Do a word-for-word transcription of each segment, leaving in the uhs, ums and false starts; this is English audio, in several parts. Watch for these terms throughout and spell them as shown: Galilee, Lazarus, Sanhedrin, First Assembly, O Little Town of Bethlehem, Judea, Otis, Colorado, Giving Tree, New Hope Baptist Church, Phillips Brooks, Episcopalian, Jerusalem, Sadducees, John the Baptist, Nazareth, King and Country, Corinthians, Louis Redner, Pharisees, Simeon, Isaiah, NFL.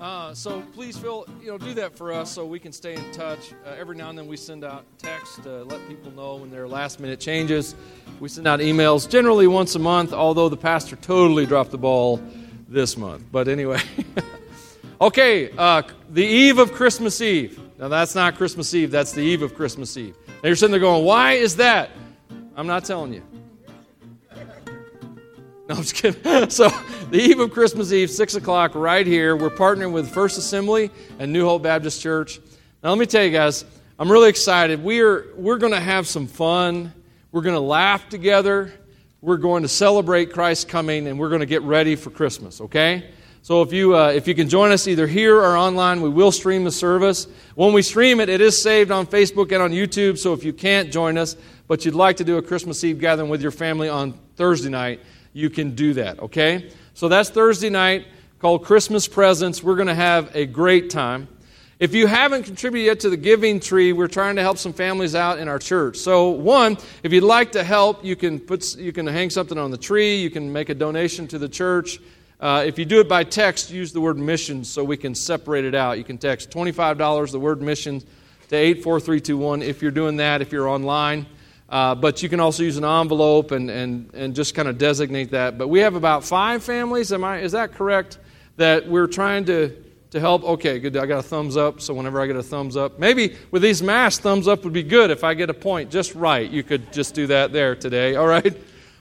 Uh, so please feel, you know, do that for us so we can stay in touch. Uh, every now and then we send out texts to let people know when there are last-minute changes. We send out emails generally once a month, although the pastor totally dropped the ball this month. But anyway. Okay, uh, the eve of Christmas Eve. Now, that's not Christmas Eve. That's the eve of Christmas Eve. And you're sitting there going, why is that? I'm not telling you. No, I'm just kidding. So, the eve of Christmas Eve, six o'clock right here. We're partnering with First Assembly and New Hope Baptist Church. Now, let me tell you guys, I'm really excited. We are, we're going to have some fun. We're going to laugh together. We're going to celebrate Christ's coming, and we're going to get ready for Christmas, okay? So if you uh, if you can join us either here or online, we will stream the service. When we stream it, it is saved on Facebook and on YouTube, so if you can't join us, but you'd like to do a Christmas Eve gathering with your family on Thursday night, you can do that, okay? So that's Thursday night, called Christmas Presents. We're going to have a great time. If you haven't contributed yet to the Giving Tree, we're trying to help some families out in our church. So one, if you'd like to help, you can put you can hang something on the tree, you can make a donation to the church. Uh, if you do it by text, use the word missions so we can separate it out. You can text twenty-five dollars, the word missions, to eight four three two one if you're doing that, if you're online. Uh, but you can also use an envelope and, and, and just kind of designate that. But we have about five families, am I, is that correct, that we're trying to, to help? Okay, good, I got a thumbs up, so whenever I get a thumbs up. Maybe with these masks, thumbs up would be good if I get a point just right. You could just do that there today, all right?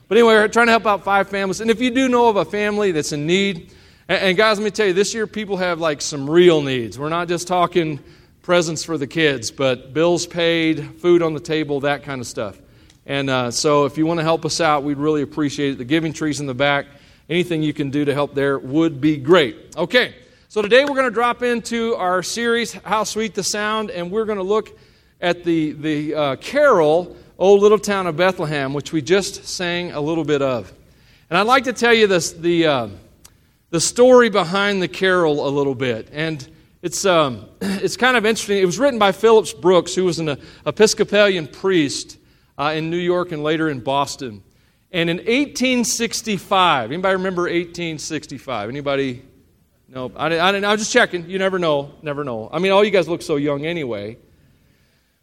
But anyway, we're trying to help out five families. And if you do know of a family that's in need, and guys, let me tell you, this year people have like some real needs. We're not just talking presents for the kids, but bills paid, food on the table, that kind of stuff. And uh, so if you want to help us out, we'd really appreciate it. The Giving Tree's in the back. Anything you can do to help there would be great. Okay, so today we're going to drop into our series, How Sweet the Sound, and we're going to look at the, the uh, carol, O Little Town of Bethlehem, which we just sang a little bit of. And I'd like to tell you this, the uh, the story behind the carol a little bit. And it's um, it's kind of interesting. It was written by Phillips Brooks, who was an Episcopalian priest uh, in New York and later in Boston. And in eighteen sixty-five, anybody remember eighteen sixty-five? Anybody? No, I didn't, I didn't, I was just checking. You never know, never know. I mean, all you guys look so young anyway.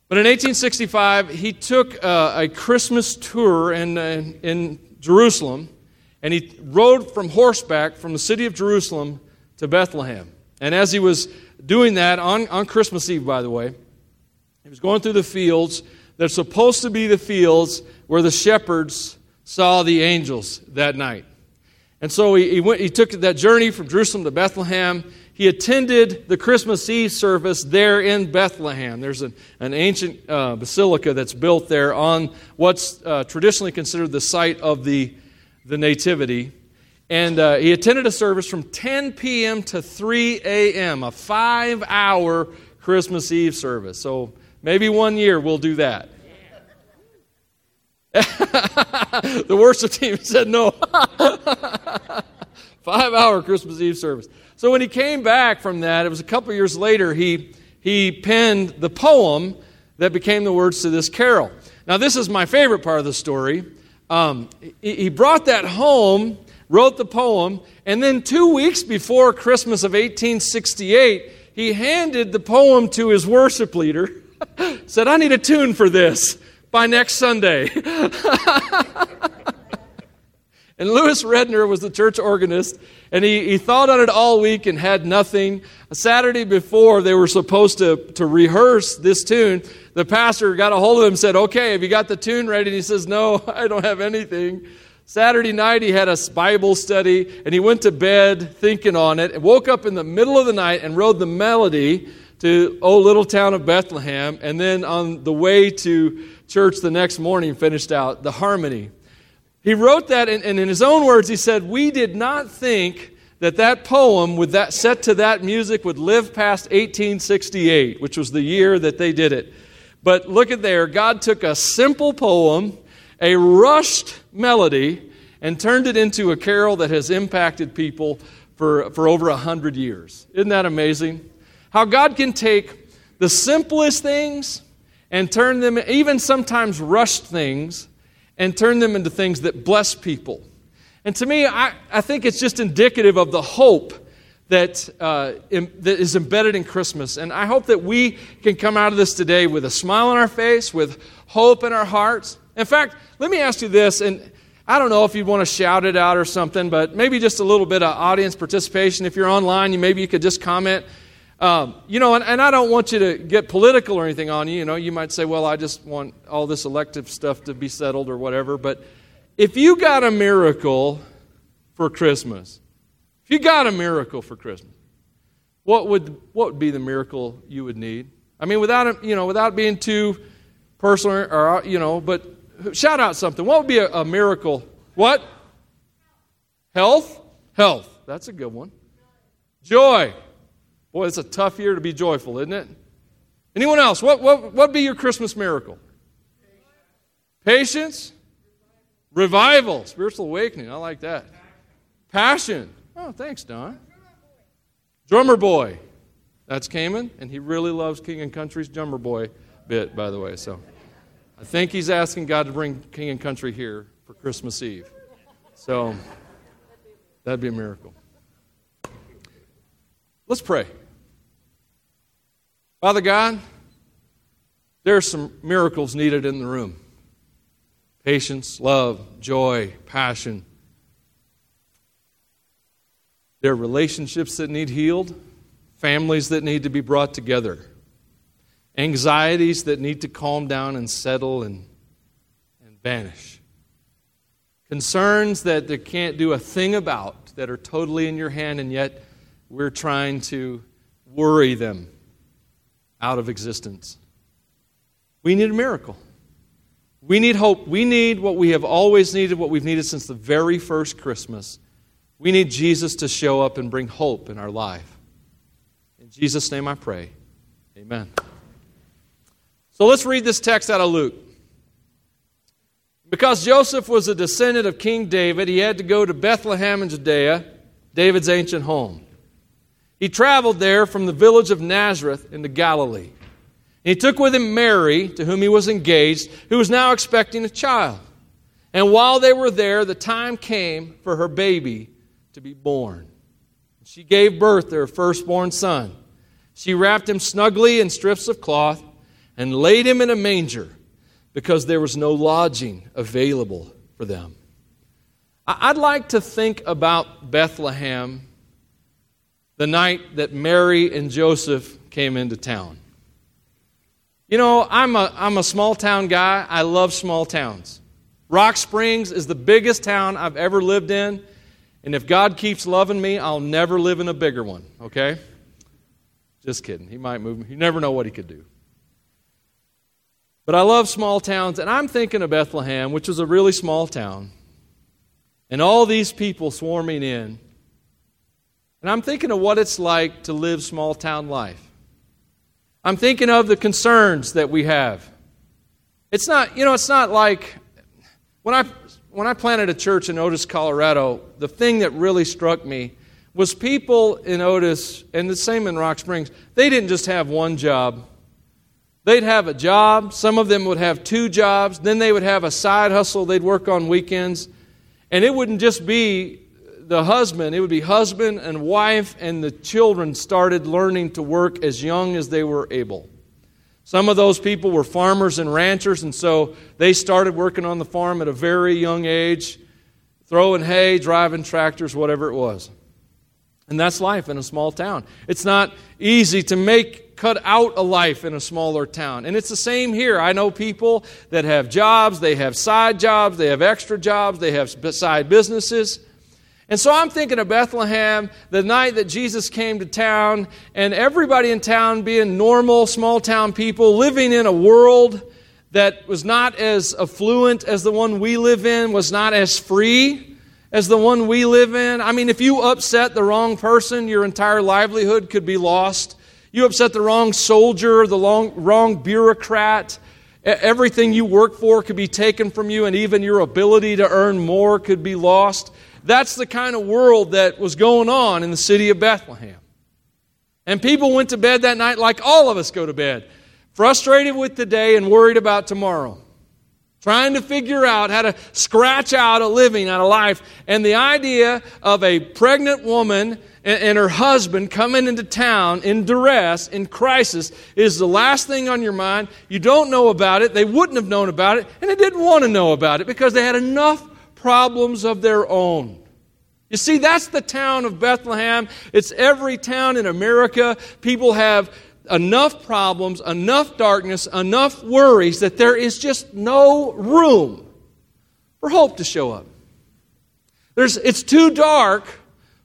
But in eighteen sixty-five, he took uh, a Christmas tour in, uh, in Jerusalem, and he rode from horseback from the city of Jerusalem to Bethlehem. And as he was doing that, on, on Christmas Eve, by the way, he was going through the fields. They're supposed to be the fields where the shepherds saw the angels that night. And so he, he went. He took that journey from Jerusalem to Bethlehem. He attended the Christmas Eve service there in Bethlehem. There's an, an ancient uh, basilica that's built there on what's uh, traditionally considered the site of the, the Nativity. And uh, he attended a service from ten p.m. to three a.m., a five-hour Christmas Eve service. So maybe one year we'll do that. The worship team said no. Five-hour Christmas Eve service. So when he came back from that, it was a couple years later, he he penned the poem that became the words to this carol. Now, this is my favorite part of the story. Um, he, he brought that home, wrote the poem, and then two weeks before Christmas of eighteen sixty-eight, he handed the poem to his worship leader, said, I need a tune for this by next Sunday. And Louis Redner was the church organist, and he, he thought on it all week and had nothing. A Saturday before they were supposed to, to rehearse this tune, the pastor got a hold of him and said, okay, have you got the tune ready? And he says, no, I don't have anything. Saturday night he had a Bible study, and he went to bed thinking on it, and woke up in the middle of the night and wrote the melody to O Little Town of Bethlehem, and then on the way to church the next morning finished out the harmony. He wrote that, and in his own words, he said, we did not think that that poem with that set to that music would live past eighteen sixty-eight, which was the year that they did it. But look at there, God took a simple poem, a rushed melody, and turned it into a carol that has impacted people for, for over one hundred years. Isn't that amazing? How God can take the simplest things and turn them, even sometimes rushed things, and turn them into things that bless people. And to me, I, I think it's just indicative of the hope that, uh, in, that is embedded in Christmas. And I hope that we can come out of this today with a smile on our face, with hope in our hearts. In fact, let me ask you this, and I don't know if you'd want to shout it out or something, but maybe just a little bit of audience participation. If you're online, you maybe you could just comment. Um, you know, and, and I don't want you to get political or anything on you. You know, you might say, well, I just want all this elective stuff to be settled or whatever. But if you got a miracle for Christmas, if you got a miracle for Christmas, what would what would be the miracle you would need? I mean, without you know, without being too personal, or you know, but shout out something. What would be a, a miracle? What? Health? Health. That's a good one. Joy. Boy, it's a tough year to be joyful, isn't it? Anyone else? What what would be your Christmas miracle? Patience? Revival. Spiritual awakening. I like that. Passion. Oh, thanks, Don. Drummer boy. That's Cayman, and he really loves King and Country's drummer boy bit, by the way, so... I think he's asking God to bring King and Country here for Christmas Eve. So, that'd be a miracle. Let's pray. Father God, there are some miracles needed in the room. Patience, love, joy, passion. There are relationships that need healed, families that need to be brought together. Anxieties that need to calm down and settle and, and vanish. Concerns that they can't do a thing about, that are totally in your hand, and yet we're trying to worry them out of existence. We need a miracle. We need hope. We need what we have always needed, what we've needed since the very first Christmas. We need Jesus to show up and bring hope in our life. In Jesus' name I pray. Amen. So let's read this text out of Luke. Because Joseph was a descendant of King David, he had to go to Bethlehem in Judea, David's ancient home. He traveled there from the village of Nazareth into Galilee. And he took with him Mary, to whom he was engaged, who was now expecting a child. And while they were there, the time came for her baby to be born. She gave birth to her firstborn son. She wrapped him snugly in strips of cloth and laid him in a manger, because there was no lodging available for them. I'd like to think about Bethlehem the night that Mary and Joseph came into town. You know, I'm a, I'm a small town guy. I love small towns. Rock Springs is the biggest town I've ever lived in, and if God keeps loving me, I'll never live in a bigger one, okay? Just kidding. He might move me. You never know what he could do. But I love small towns, and I'm thinking of Bethlehem, which is a really small town, and all these people swarming in. And I'm thinking of what it's like to live small town life. I'm thinking of the concerns that we have. It's not, you know, it's not like when I when I planted a church in Otis, Colorado, the thing that really struck me was people in Otis, and the same in Rock Springs, they didn't just have one job. They'd have a job. Some of them would have two jobs. Then they would have a side hustle. They'd work on weekends. And it wouldn't just be the husband. It would be husband and wife, and the children started learning to work as young as they were able. Some of those people were farmers and ranchers, and so they started working on the farm at a very young age, throwing hay, driving tractors, whatever it was. And that's life in a small town. It's not easy to make cut out a life in a smaller town. And it's the same here. I know people that have jobs, they have side jobs, they have extra jobs, they have side businesses. And so I'm thinking of Bethlehem, the night that Jesus came to town, and everybody in town being normal, small town people, living in a world that was not as affluent as the one we live in, was not as free as the one we live in. I mean, if you upset the wrong person, your entire livelihood could be lost. You upset the wrong soldier, the long, wrong bureaucrat. Everything you work for could be taken from you, and even your ability to earn more could be lost. That's the kind of world that was going on in the city of Bethlehem. And people went to bed that night like all of us go to bed, frustrated with today and worried about tomorrow. trying to figure out how to scratch out a living, out of life. And the idea of a pregnant woman and, and her husband coming into town in duress, in crisis, is the last thing on your mind. You don't know about it. They wouldn't have known about it, and they didn't want to know about it because they had enough problems of their own. You see, that's the town of Bethlehem. It's every town in America. People have enough problems, enough darkness, enough worries that there is just no room for hope to show up. There's, it's too dark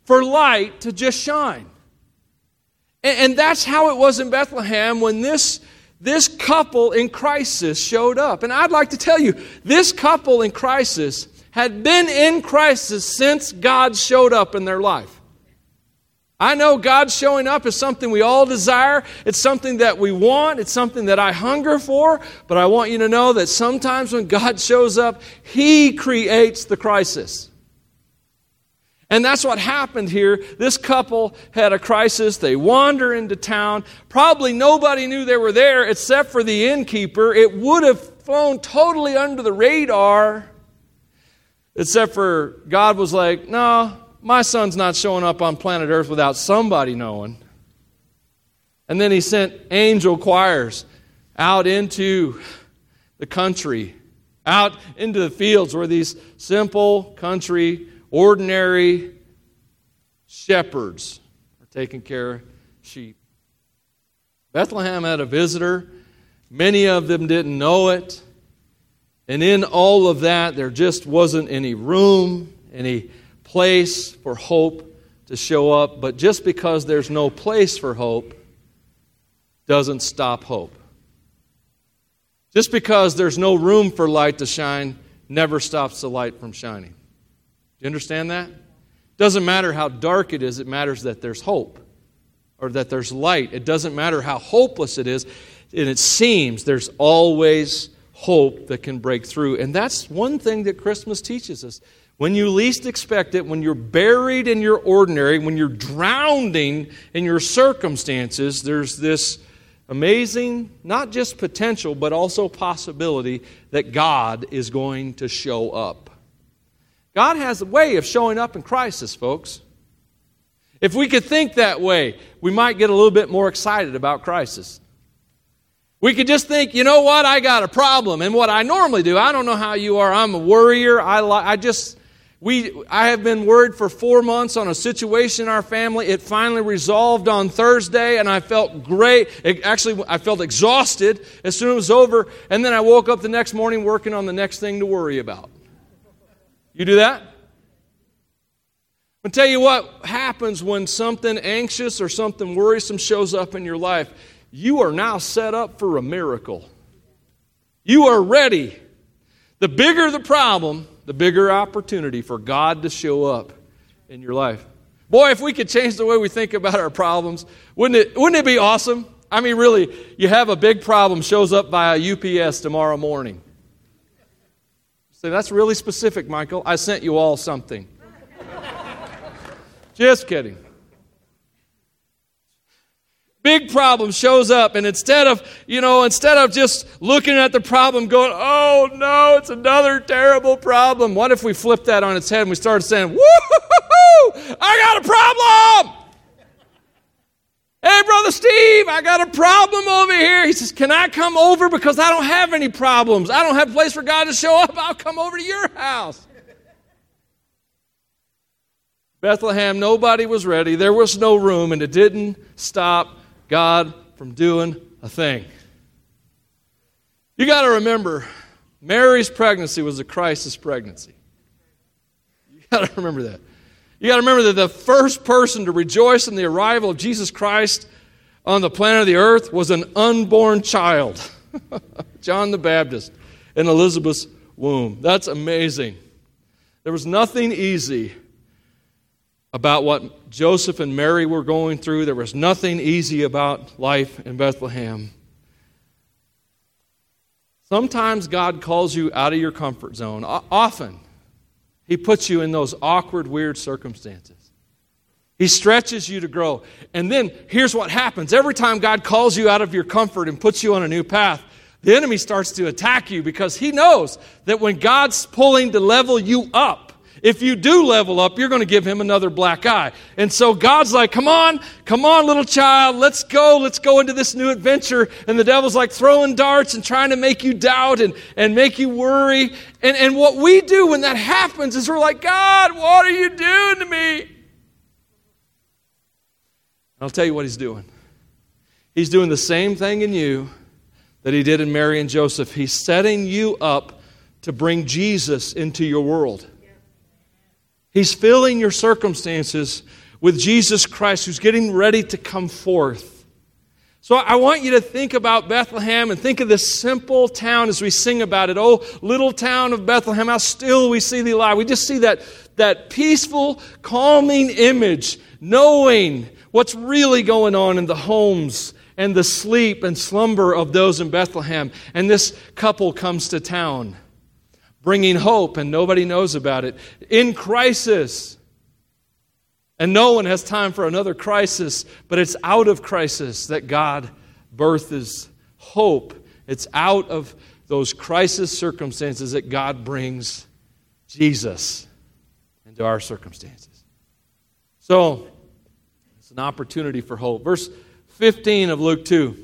for light to just shine. And, and that's how it was in Bethlehem when this, this couple in crisis showed up. And I'd like to tell you, this couple in crisis had been in crisis since God showed up in their life. I know God showing up is something we all desire. It's something that we want. It's something that I hunger for. But I want you to know that sometimes when God shows up, He creates the crisis. And that's what happened here. This couple had a crisis. They wander into town. Probably nobody knew they were there except for the innkeeper. It would have flown totally under the radar, except for God was like, no, my son's not showing up on planet Earth without somebody knowing. And then He sent angel choirs out into the country, out into the fields where these simple, country, ordinary shepherds are taking care of sheep. Bethlehem had a visitor. Many of them didn't know it. And in all of that, there just wasn't any room, any place for hope to show up. But just because there's no place for hope doesn't stop hope. Just because there's no room for light to shine never stops the light from shining. Do you understand that? It doesn't matter how dark it is. It matters that there's hope or that there's light. It doesn't matter how hopeless it is. And it seems there's always hope that can break through. And that's one thing that Christmas teaches us. When you least expect it, when you're buried in your ordinary, when you're drowning in your circumstances, there's this amazing, not just potential, but also possibility that God is going to show up. God has a way of showing up in crisis, folks. If we could think that way, we might get a little bit more excited about crisis. We could just think, you know what, I got a problem. And what I normally do, I don't know how you are, I'm a worrier. I, li- I just, we, I have been worried for four months on a situation in our family. It finally resolved on Thursday, and I felt great. It, actually, I felt exhausted as soon as it was over. And then I woke up the next morning working on the next thing to worry about. You do that? I'll tell you what happens when something anxious or something worrisome shows up in your life. You are now set up for a miracle. You are ready. The bigger the problem, the bigger opportunity for God to show up in your life. Boy, if we could change the way we think about our problems, wouldn't it, wouldn't it be awesome? I mean, really, you have a big problem, shows up by U P S tomorrow morning. So that's really specific, Michael. I sent you all something. Just kidding. Big problem shows up, and instead of, you know, instead of just looking at the problem going, oh no, it's another terrible problem. What if we flipped that on its head and we started saying, woo-hoo-hoo, I got a problem. Hey, Brother Steve, I got a problem over here. He says, can I come over because I don't have any problems. I don't have a place for God to show up. I'll come over to your house. Bethlehem, nobody was ready. There was no room, and it didn't stop God from doing a thing. You got to remember, Mary's pregnancy was a crisis pregnancy. You got to remember that. You got to remember that the first person to rejoice in the arrival of Jesus Christ on the planet of the earth was an unborn child, John the Baptist, in Elizabeth's womb. That's amazing. There was nothing easy about what Joseph and Mary were going through. There was nothing easy about life in Bethlehem. Sometimes God calls you out of your comfort zone. O- often, He puts you in those awkward, weird circumstances. He stretches you to grow. And then, here's what happens. Every time God calls you out of your comfort and puts you on a new path, The enemy starts to attack you because he knows that when God's pulling to level you up, if you do level up, you're going to give him another black eye. And so God's like, come on, come on, little child, let's go, let's go into this new adventure. And the devil's like throwing darts and trying to make you doubt and, and make you worry. And, and what we do when that happens is we're like, God, what are you doing to me? And I'll tell you what he's doing. He's doing the same thing in you that he did in Mary and Joseph. He's setting you up to bring Jesus into your world. He's filling your circumstances with Jesus Christ, who's getting ready to come forth. So I want you to think about Bethlehem and think of this simple town as we sing about it. Oh, little town of Bethlehem, how still we see thee lie. We just see that, that peaceful, calming image, knowing what's really going on in the homes and the sleep and slumber of those in Bethlehem. And this couple comes to town, bringing hope, and nobody knows about it, in crisis. And no one has time for another crisis, but it's out of crisis that God births hope. It's out of those crisis circumstances that God brings Jesus into our circumstances. So, it's an opportunity for hope. Verse fifteen of Luke two.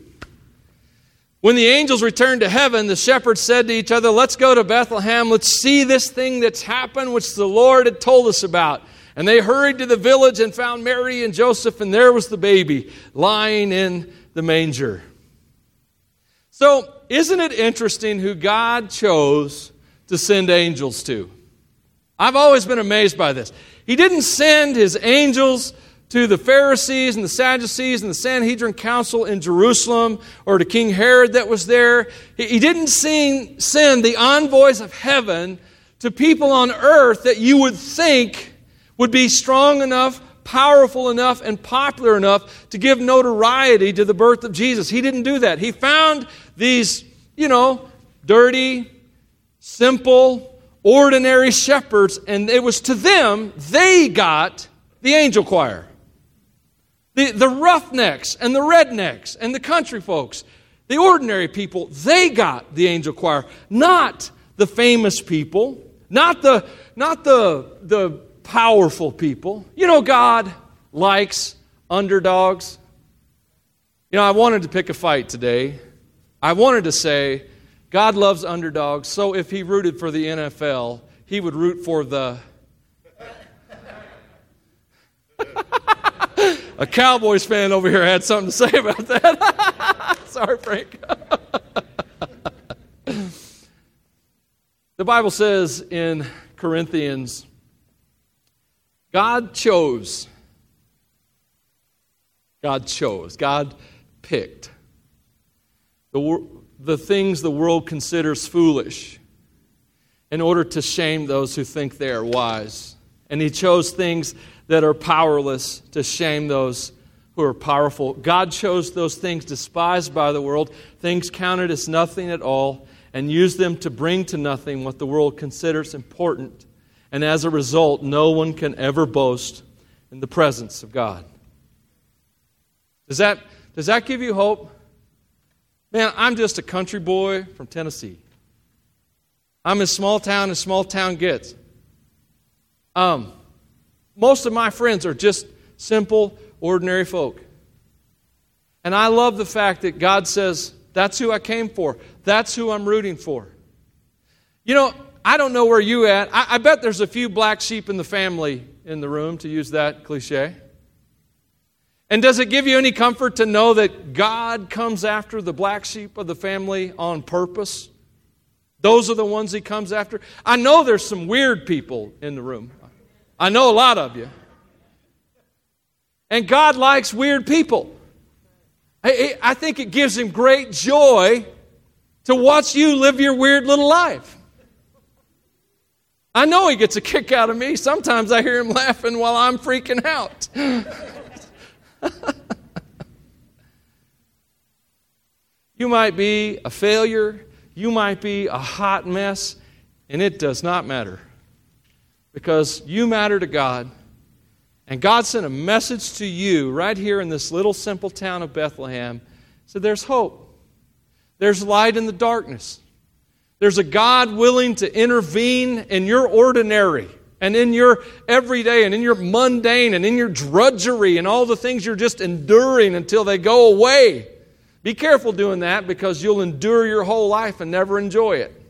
When the angels returned to heaven, the shepherds said to each other, let's go to Bethlehem. Let's see this thing that's happened, which the Lord had told us about. And they hurried to the village and found Mary and Joseph, and there was the baby lying in the manger. So, isn't it interesting who God chose to send angels to? I've always been amazed by this. He didn't send his angels to the Pharisees and the Sadducees and the Sanhedrin Council in Jerusalem, or to King Herod that was there. He, he didn't sing, send the envoys of heaven to people on earth that you would think would be strong enough, powerful enough, and popular enough to give notoriety to the birth of Jesus. He didn't do that. He found these, you know, dirty, simple, ordinary shepherds, and it was to them they got the angel choir. The, the roughnecks and the rednecks and the country folks, the ordinary people, they got the angel choir. Not the famous people, not the not the the powerful people. You know, God likes underdogs. You know, I wanted to pick a fight today. I wanted to say, God loves underdogs, so if he rooted for the N F L, he would root for the... A Cowboys fan over here had something to say about that. Sorry, Frank. The Bible says in Corinthians, God chose. God chose. God picked. The, wor- the things the world considers foolish in order to shame those who think they are wise. And he chose things that are powerless to shame those who are powerful. God chose those things despised by the world, things counted as nothing at all, and used them to bring to nothing what the world considers important. And as a result, no one can ever boast in the presence of God. Does that, does that give you hope? Man, I'm just a country boy from Tennessee. I'm as small town as small town gets. Um... Most of my friends are just simple, ordinary folk. And I love the fact that God says, that's who I came for. That's who I'm rooting for. You know, I don't know where you at. I, I bet there's a few black sheep in the family in the room, to use that cliche. And does it give you any comfort to know that God comes after the black sheep of the family on purpose? Those are the ones he comes after. I know there's some weird people in the room. I know a lot of you. And God likes weird people. I, I think it gives him great joy to watch you live your weird little life. I know he gets a kick out of me. Sometimes I hear him laughing while I'm freaking out. You might be a failure. You might be a hot mess. And it does not matter. Because you matter to God, and God sent a message to you right here in this little simple town of Bethlehem. He said, there's hope. There's light in the darkness. There's a God willing to intervene in your ordinary and in your everyday and in your mundane and in your drudgery and all the things you're just enduring until they go away. Be careful doing that, because you'll endure your whole life and never enjoy it.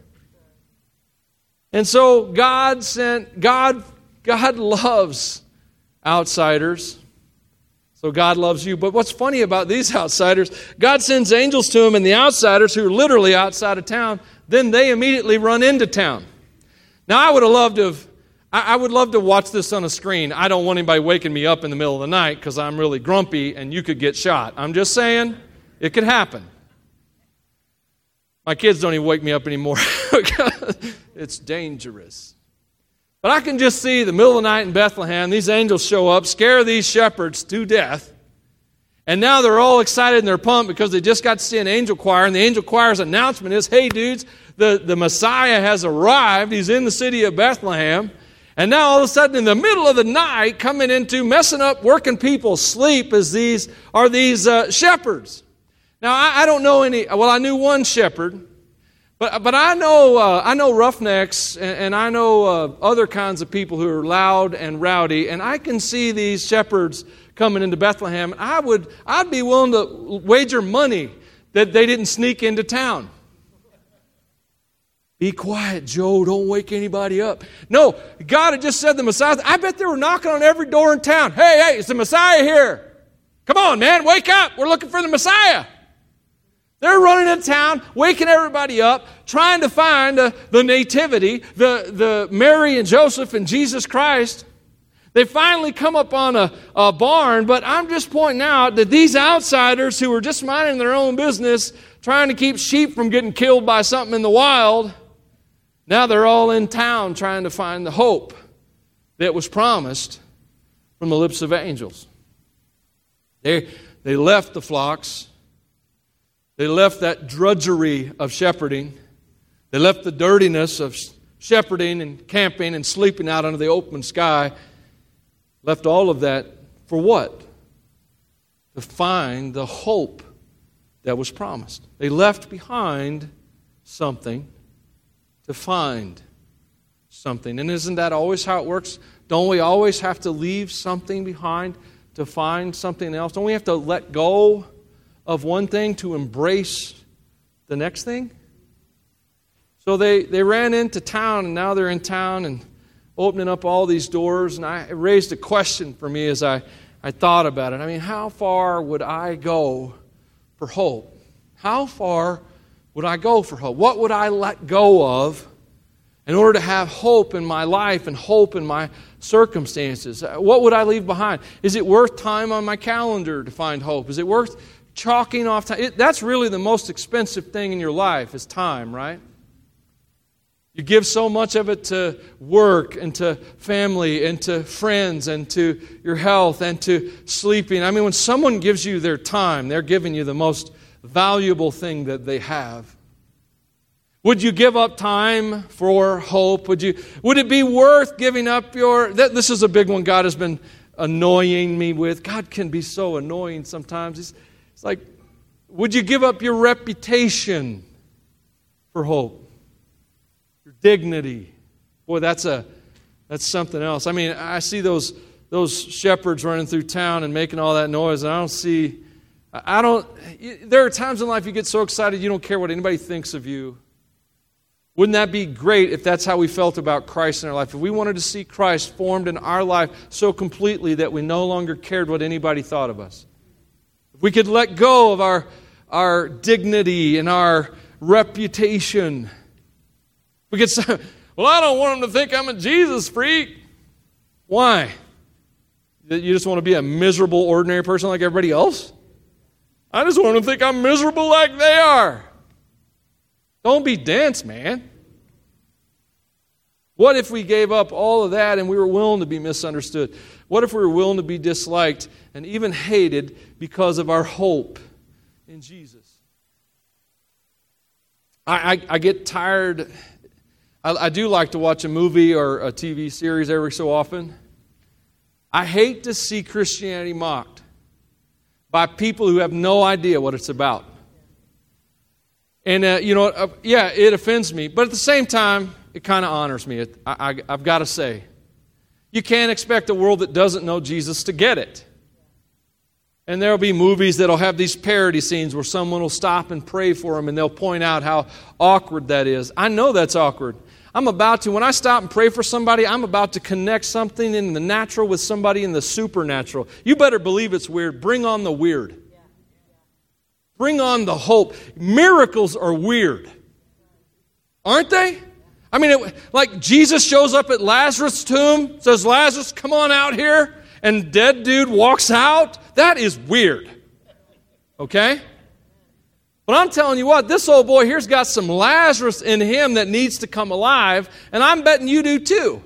And so God sent, God, God loves outsiders. So God loves you. But what's funny about these outsiders, God sends angels to them, and the outsiders who are literally outside of town, then they immediately run into town. Now I would have loved to have, I would love to watch this on a screen. I don't want anybody waking me up in the middle of the night because I'm really grumpy and you could get shot. I'm just saying. It could happen. My kids don't even wake me up anymore. It's dangerous. But I can just see the middle of the night in Bethlehem, these angels show up, scare these shepherds to death, and now they're all excited and they're pumped because they just got to see an angel choir, and the angel choir's announcement is, hey dudes, the, the Messiah has arrived. He's in the city of Bethlehem. And now all of a sudden in the middle of the night, coming into messing up working people's sleep is these are these uh, shepherds. Now, I, I don't know any, well, I knew one shepherd, but but I know uh, I know roughnecks, and, and I know uh, other kinds of people who are loud and rowdy, and I can see these shepherds coming into Bethlehem. I would, I'd be willing to wager money that they didn't sneak into town. Be quiet, Joe, don't wake anybody up. No, God had just said the Messiah. I bet they were knocking on every door in town. Hey, hey, it's the Messiah here. Come on, man, wake up. We're looking for the Messiah. They're running into town, waking everybody up, trying to find uh, the nativity, the, the Mary and Joseph and Jesus Christ. They finally come up on a, a barn, but I'm just pointing out that these outsiders who are just minding their own business, trying to keep sheep from getting killed by something in the wild, now they're all in town trying to find the hope that was promised from the lips of angels. They, they left the flocks. They left that drudgery of shepherding. They left the dirtiness of shepherding and camping and sleeping out under the open sky. Left all of that for what? To find the hope that was promised. They left behind something to find something. And isn't that always how it works? Don't we always have to leave something behind to find something else? Don't we have to let go of one thing to embrace the next thing? So they, they ran into town, and now they're in town and opening up all these doors. And I, it raised a question for me as I, I thought about it. I mean, how far would I go for hope? How far would I go for hope? What would I let go of in order to have hope in my life and hope in my circumstances? What would I leave behind? Is it worth time on my calendar to find hope? Is it worth chalking off time? It, that's really the most expensive thing in your life is time, right? You give so much of it to work and to family and to friends and to your health and to sleeping. I mean, when someone gives you their time, they're giving you the most valuable thing that they have. Would you give up time for hope? Would you? Would it be worth giving up your... That, this is a big one God has been annoying me with. God can be so annoying sometimes. He's It's like, would you give up your reputation for hope? Your dignity? Boy, that's a that's something else. I mean, I see those those shepherds running through town and making all that noise, and I don't see, I don't, there are times in life you get so excited you don't care what anybody thinks of you. Wouldn't that be great if that's how we felt about Christ in our life? If we wanted to see Christ formed in our life so completely that we no longer cared what anybody thought of us. We could let go of our, our dignity and our reputation. We could say, well, I don't want them to think I'm a Jesus freak. Why? You just want to be a miserable, ordinary person like everybody else? I just want them to think I'm miserable like they are. Don't be dense, man. What if we gave up all of that and we were willing to be misunderstood? What if we were willing to be disliked and even hated because of our hope in Jesus? I, I, I get tired. I, I do like to watch a movie or a T V series every so often. I hate to see Christianity mocked by people who have no idea what it's about. And, uh, you know, uh, yeah, it offends me. But at the same time, it kind of honors me, it, I, I, I've got to say. You can't expect a world that doesn't know Jesus to get it. And there'll be movies that'll have these parody scenes where someone will stop and pray for him, and they'll point out how awkward that is. I know that's awkward. I'm about to, when I stop and pray for somebody, I'm about to connect something in the natural with somebody in the supernatural. You better believe it's weird. Bring on the weird. Bring on the hope. Miracles are weird, aren't they? I mean, it, like Jesus shows up at Lazarus' tomb, says, Lazarus, come on out here, and dead dude walks out. That is weird, okay? But I'm telling you what, this old boy here's got some Lazarus in him that needs to come alive, and I'm betting you do too.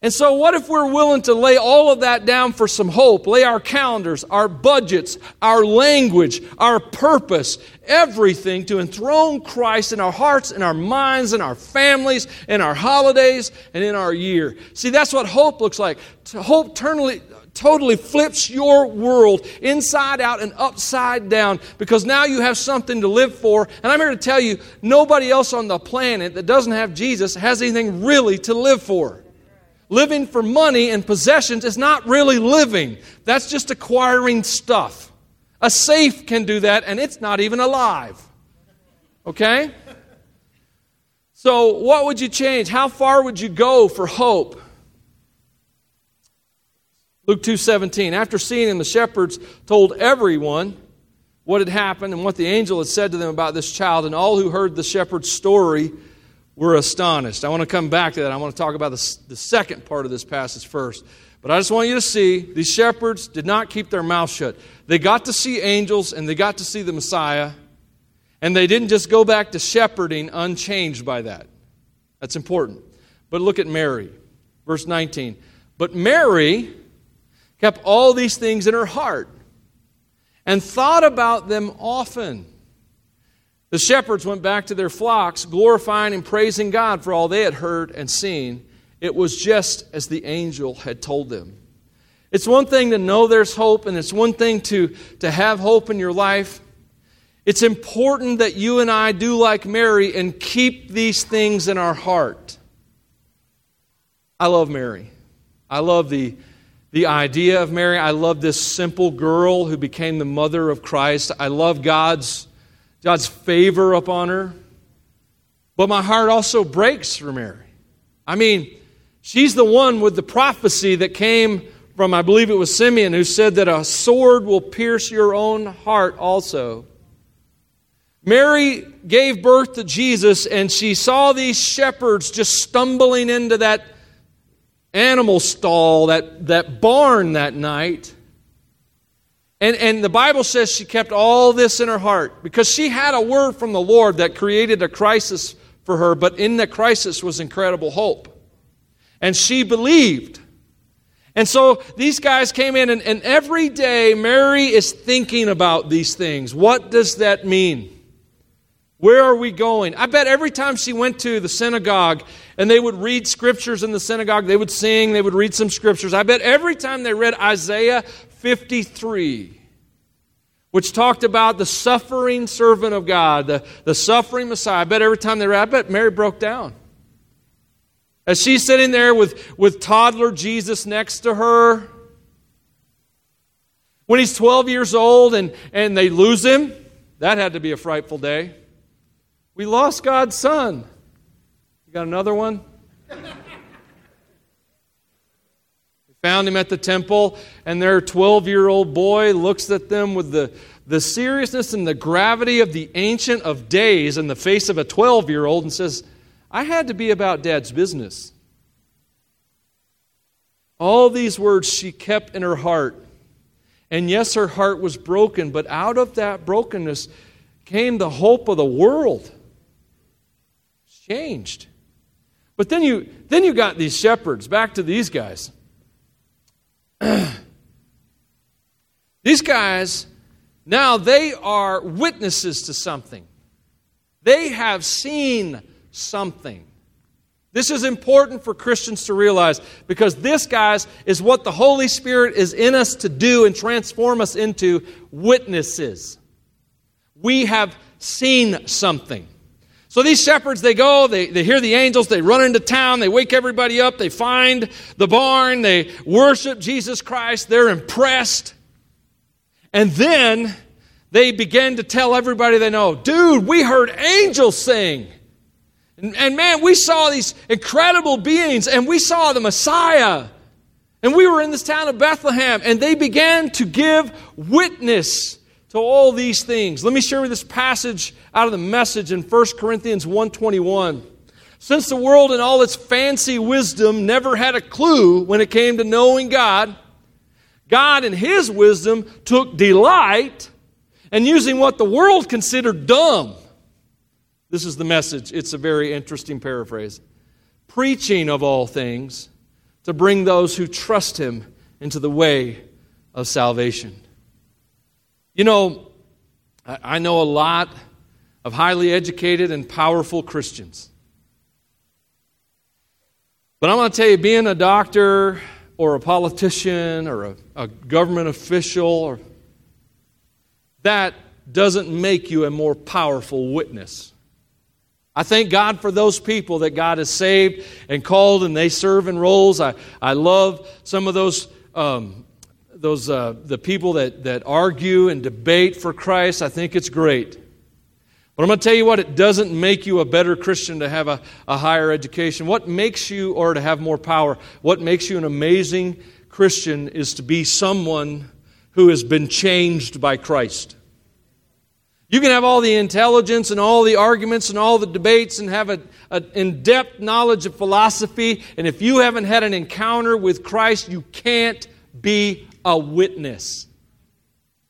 And so what if we're willing to lay all of that down for some hope, lay our calendars, our budgets, our language, our purpose, everything to enthrone Christ in our hearts, in our minds, in our families, in our holidays, and in our year. See, that's what hope looks like. Hope totally, totally flips your world inside out and upside down, because now you have something to live for. And I'm here to tell you, nobody else on the planet that doesn't have Jesus has anything really to live for. Living for money and possessions is not really living. That's just acquiring stuff. A safe can do that, and it's not even alive. Okay? So what would you change? How far would you go for hope? Luke two seventeen, after seeing him, the shepherds told everyone what had happened and what the angel had said to them about this child, and all who heard the shepherd's story we're astonished. I want to come back to that. I want to talk about the, the second part of this passage first. But I just want you to see, these shepherds did not keep their mouth shut. They got to see angels, and they got to see the Messiah, and they didn't just go back to shepherding unchanged by that. That's important. But look at Mary, verse nineteen. But Mary kept all these things in her heart and thought about them often. The shepherds went back to their flocks, glorifying and praising God for all they had heard and seen. It was just as the angel had told them. It's one thing to know there's hope, and it's one thing to, to have hope in your life. It's important that you and I do like Mary and keep these things in our heart. I love Mary. I love the The idea of Mary. I love this simple girl who became the mother of Christ. I love God's God's favor upon her. But my heart also breaks for Mary. I mean, she's the one with the prophecy that came from, I believe it was Simeon, who said that a sword will pierce your own heart also. Mary gave birth to Jesus, and she saw these shepherds just stumbling into that animal stall, that, that barn that night. And, and the Bible says she kept all this in her heart because she had a word from the Lord that created a crisis for her, but in the crisis was incredible hope. And she believed. And so these guys came in, and, and every day Mary is thinking about these things. What does that mean? Where are we going? I bet every time she went to the synagogue and they would read scriptures in the synagogue, they would sing, they would read some scriptures. I bet every time they read Isaiah fifty-three, which talked about the suffering servant of God, the, the suffering Messiah. I bet every time they read, I bet Mary broke down. As she's sitting there with, with toddler Jesus next to her, when he's twelve years old and, and they lose him, that had to be a frightful day. We lost God's son. You got another one? Found him at the temple, and their twelve-year-old boy looks at them with the, the seriousness and the gravity of the Ancient of Days in the face of a twelve-year-old and says, I had to be about Dad's business. All these words she kept in her heart. And yes, her heart was broken, but out of that brokenness came the hope of the world. It's changed. But then you, then you got these shepherds, back to these guys. These guys, now they are witnesses to something. They have seen something. This is important for Christians to realize, because this, guys, is what the Holy Spirit is in us to do and transform us into: witnesses. We have seen something. So these shepherds, they go, they, they hear the angels, they run into town, they wake everybody up, they find the barn, they worship Jesus Christ, they're impressed. And then they begin to tell everybody they know, dude, we heard angels sing. And, and man, we saw these incredible beings, and we saw the Messiah. And we were in this town of Bethlehem, and they began to give witness to all these things. Let me share with you this passage out of the Message in First Corinthians one twenty-one. Since the world in all its fancy wisdom never had a clue when it came to knowing God, God in His wisdom took delight in using what the world considered dumb. This is the Message. It's a very interesting paraphrase. Preaching of all things to bring those who trust Him into the way of salvation. You know, I know a lot of highly educated and powerful Christians. But I'm going to tell you, being a doctor or a politician or a, a government official, or, that doesn't make you a more powerful witness. I thank God for those people that God has saved and called, and they serve in roles. I, I love some of those um Those uh, the people that, that argue and debate for Christ. I think it's great. But I'm going to tell you what, it doesn't make you a better Christian to have a, a higher education. What makes you, or to have more power, what makes you an amazing Christian is to be someone who has been changed by Christ. You can have all the intelligence and all the arguments and all the debates and have an in-depth knowledge of philosophy, and if you haven't had an encounter with Christ, you can't be a witness,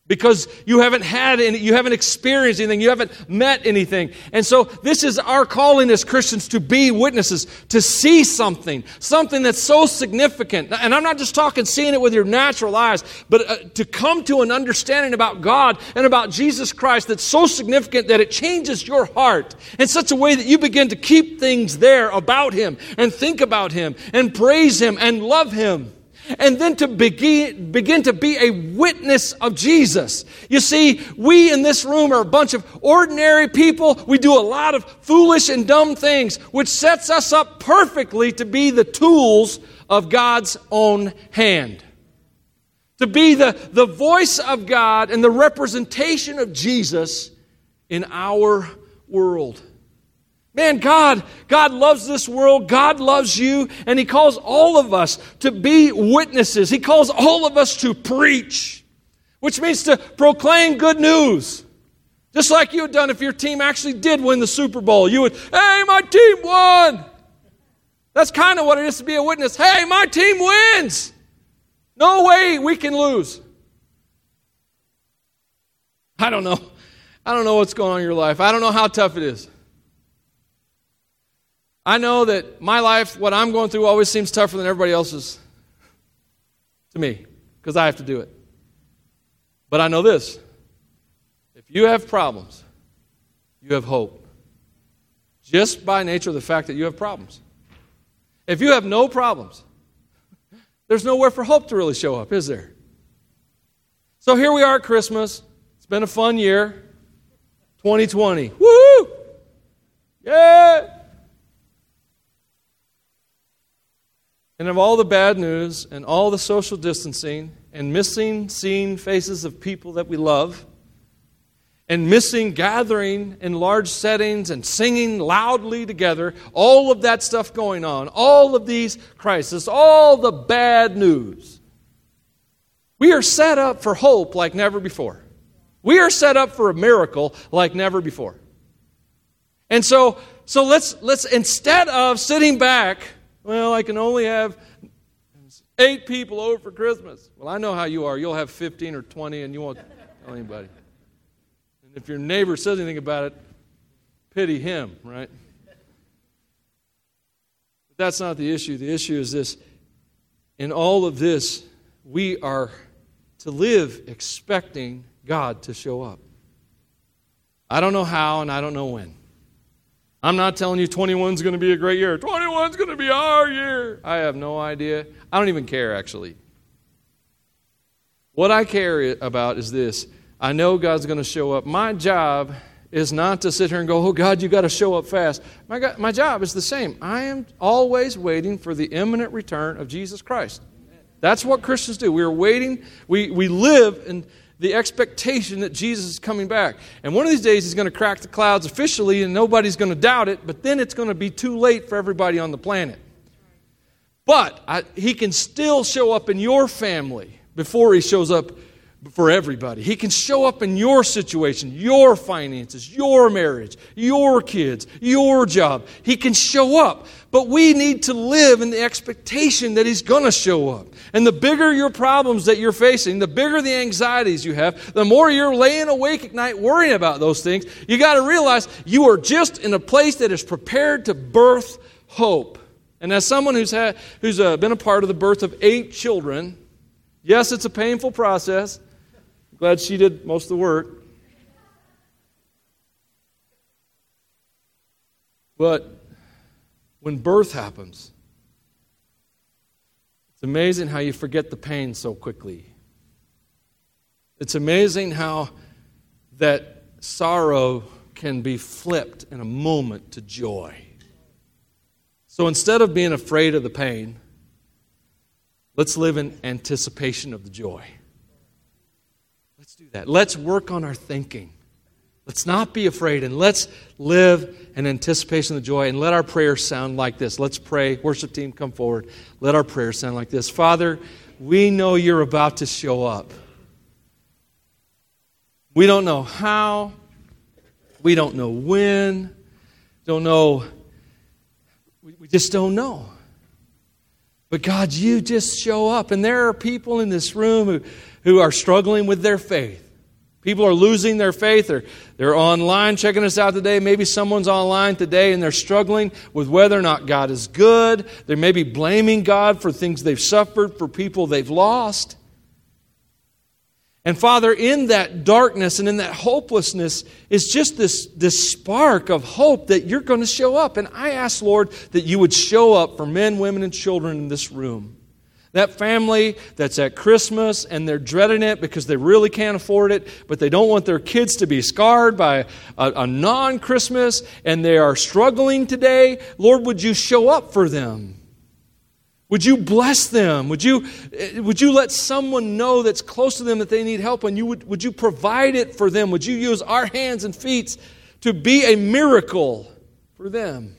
because you haven't had any, you haven't experienced anything, you haven't met anything. And so this is our calling as Christians, to be witnesses, to see something, something that's so significant. And I'm not just talking seeing it with your natural eyes, but uh, to come to an understanding about God and about Jesus Christ that's so significant that it changes your heart in such a way that you begin to keep things there about Him and think about Him and praise Him and love Him. And then to begin, begin to be a witness of Jesus. You see, we in this room are a bunch of ordinary people. We do a lot of foolish and dumb things, which sets us up perfectly to be the tools of God's own hand. To be the, the voice of God and the representation of Jesus in our world. Man, God, God loves this world. God loves you. And He calls all of us to be witnesses. He calls all of us to preach, which means to proclaim good news. Just like you had done if your team actually did win the Super Bowl. You would, hey, my team won. That's kind of what it is to be a witness. Hey, my team wins. No way we can lose. I don't know. I don't know what's going on in your life. I don't know how tough it is. I know that my life, what I'm going through, always seems tougher than everybody else's to me, because I have to do it. But I know this. If you have problems, you have hope. Just by nature of the fact that you have problems. If you have no problems, there's nowhere for hope to really show up, is there? So here we are at Christmas. It's been a fun year. twenty twenty. Woo! Yeah! And of all the bad news and all the social distancing and missing seeing faces of people that we love and missing gathering in large settings and singing loudly together, all of that stuff going on, all of these crises, all the bad news, we are set up for hope like never before. We are set up for a miracle like never before. And so, so let's let's instead of sitting back, well, I can only have eight people over for Christmas. Well, I know how you are. You'll have fifteen or twenty, and you won't tell anybody. And if your neighbor says anything about it, pity him, right? But that's not the issue. The issue is this. In all of this, we are to live expecting God to show up. I don't know how, and I don't know when. I'm not telling you twenty-one's going to be a great year. twenty-one's going to be our year. I have no idea. I don't even care, actually. What I care about is this. I know God's going to show up. My job is not to sit here and go, oh, God, you got to show up fast. My God, my job is the same. I am always waiting for the imminent return of Jesus Christ. That's what Christians do. We are waiting. We, we live in the expectation that Jesus is coming back. And one of these days he's going to crack the clouds officially and nobody's going to doubt it, but then it's going to be too late for everybody on the planet. But I, he can still show up in your family before he shows up for everybody. He can show up in your situation, your finances, your marriage, your kids, your job. He can show up. But we need to live in the expectation that he's going to show up. And the bigger your problems that you're facing, the bigger the anxieties you have, the more you're laying awake at night worrying about those things, you got to realize you are just in a place that is prepared to birth hope. And as someone who's had, who's uh, been a part of the birth of eight children, yes, it's a painful process. Glad she did most of the work. But when birth happens, it's amazing how you forget the pain so quickly. It's amazing how that sorrow can be flipped in a moment to joy. So instead of being afraid of the pain, let's live in anticipation of the joy. Do that. Let's work on our thinking. Let's not be afraid, and let's live in anticipation of the joy, and let our prayers sound like this. Let's pray. Worship team, come forward. Let our prayers sound like this. Father, we know you're about to show up. We don't know how. We don't know when. Don't know. We just don't know. But God, you just show up. And there are people in this room who, who are struggling with their faith. People are losing their faith, or they're online checking us out today. Maybe someone's online today and they're struggling with whether or not God is good. They may be blaming God for things they've suffered, for people they've lost. And Father, in that darkness and in that hopelessness is just this, this spark of hope that you're going to show up. And I ask, Lord, that you would show up for men, women, and children in this room. That family that's at Christmas and they're dreading it because they really can't afford it, but they don't want their kids to be scarred by a, a non-Christmas, and they are struggling today. Lord, would you show up for them? Would you bless them? Would you, would you let someone know that's close to them that they need help, and you would, would you provide it for them? Would you use our hands and feet to be a miracle for them?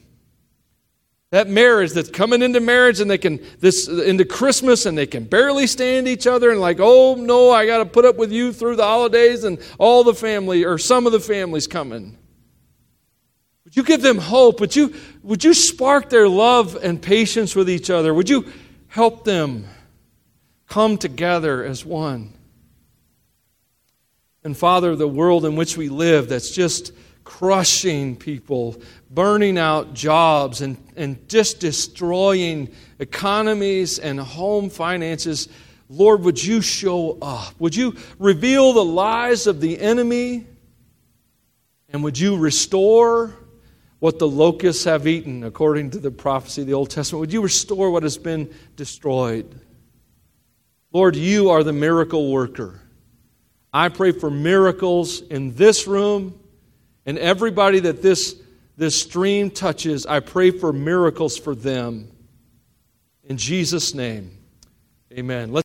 That marriage that's coming into marriage and they can, this into Christmas, and they can barely stand each other and like, oh no, I got to put up with you through the holidays and all the family or some of the families coming. Would you give them hope? Would you, would you spark their love and patience with each other? Would you help them come together as one? And Father, the world in which we live that's just crushing people, burning out jobs, and, and just destroying economies and home finances. Lord, would you show up? Would you reveal the lies of the enemy? And would you restore what the locusts have eaten, according to the prophecy of the Old Testament? Would you restore what has been destroyed? Lord, you are the miracle worker. I pray for miracles in this room, and everybody that this This stream touches. I pray for miracles for them. In Jesus' name, amen. Let's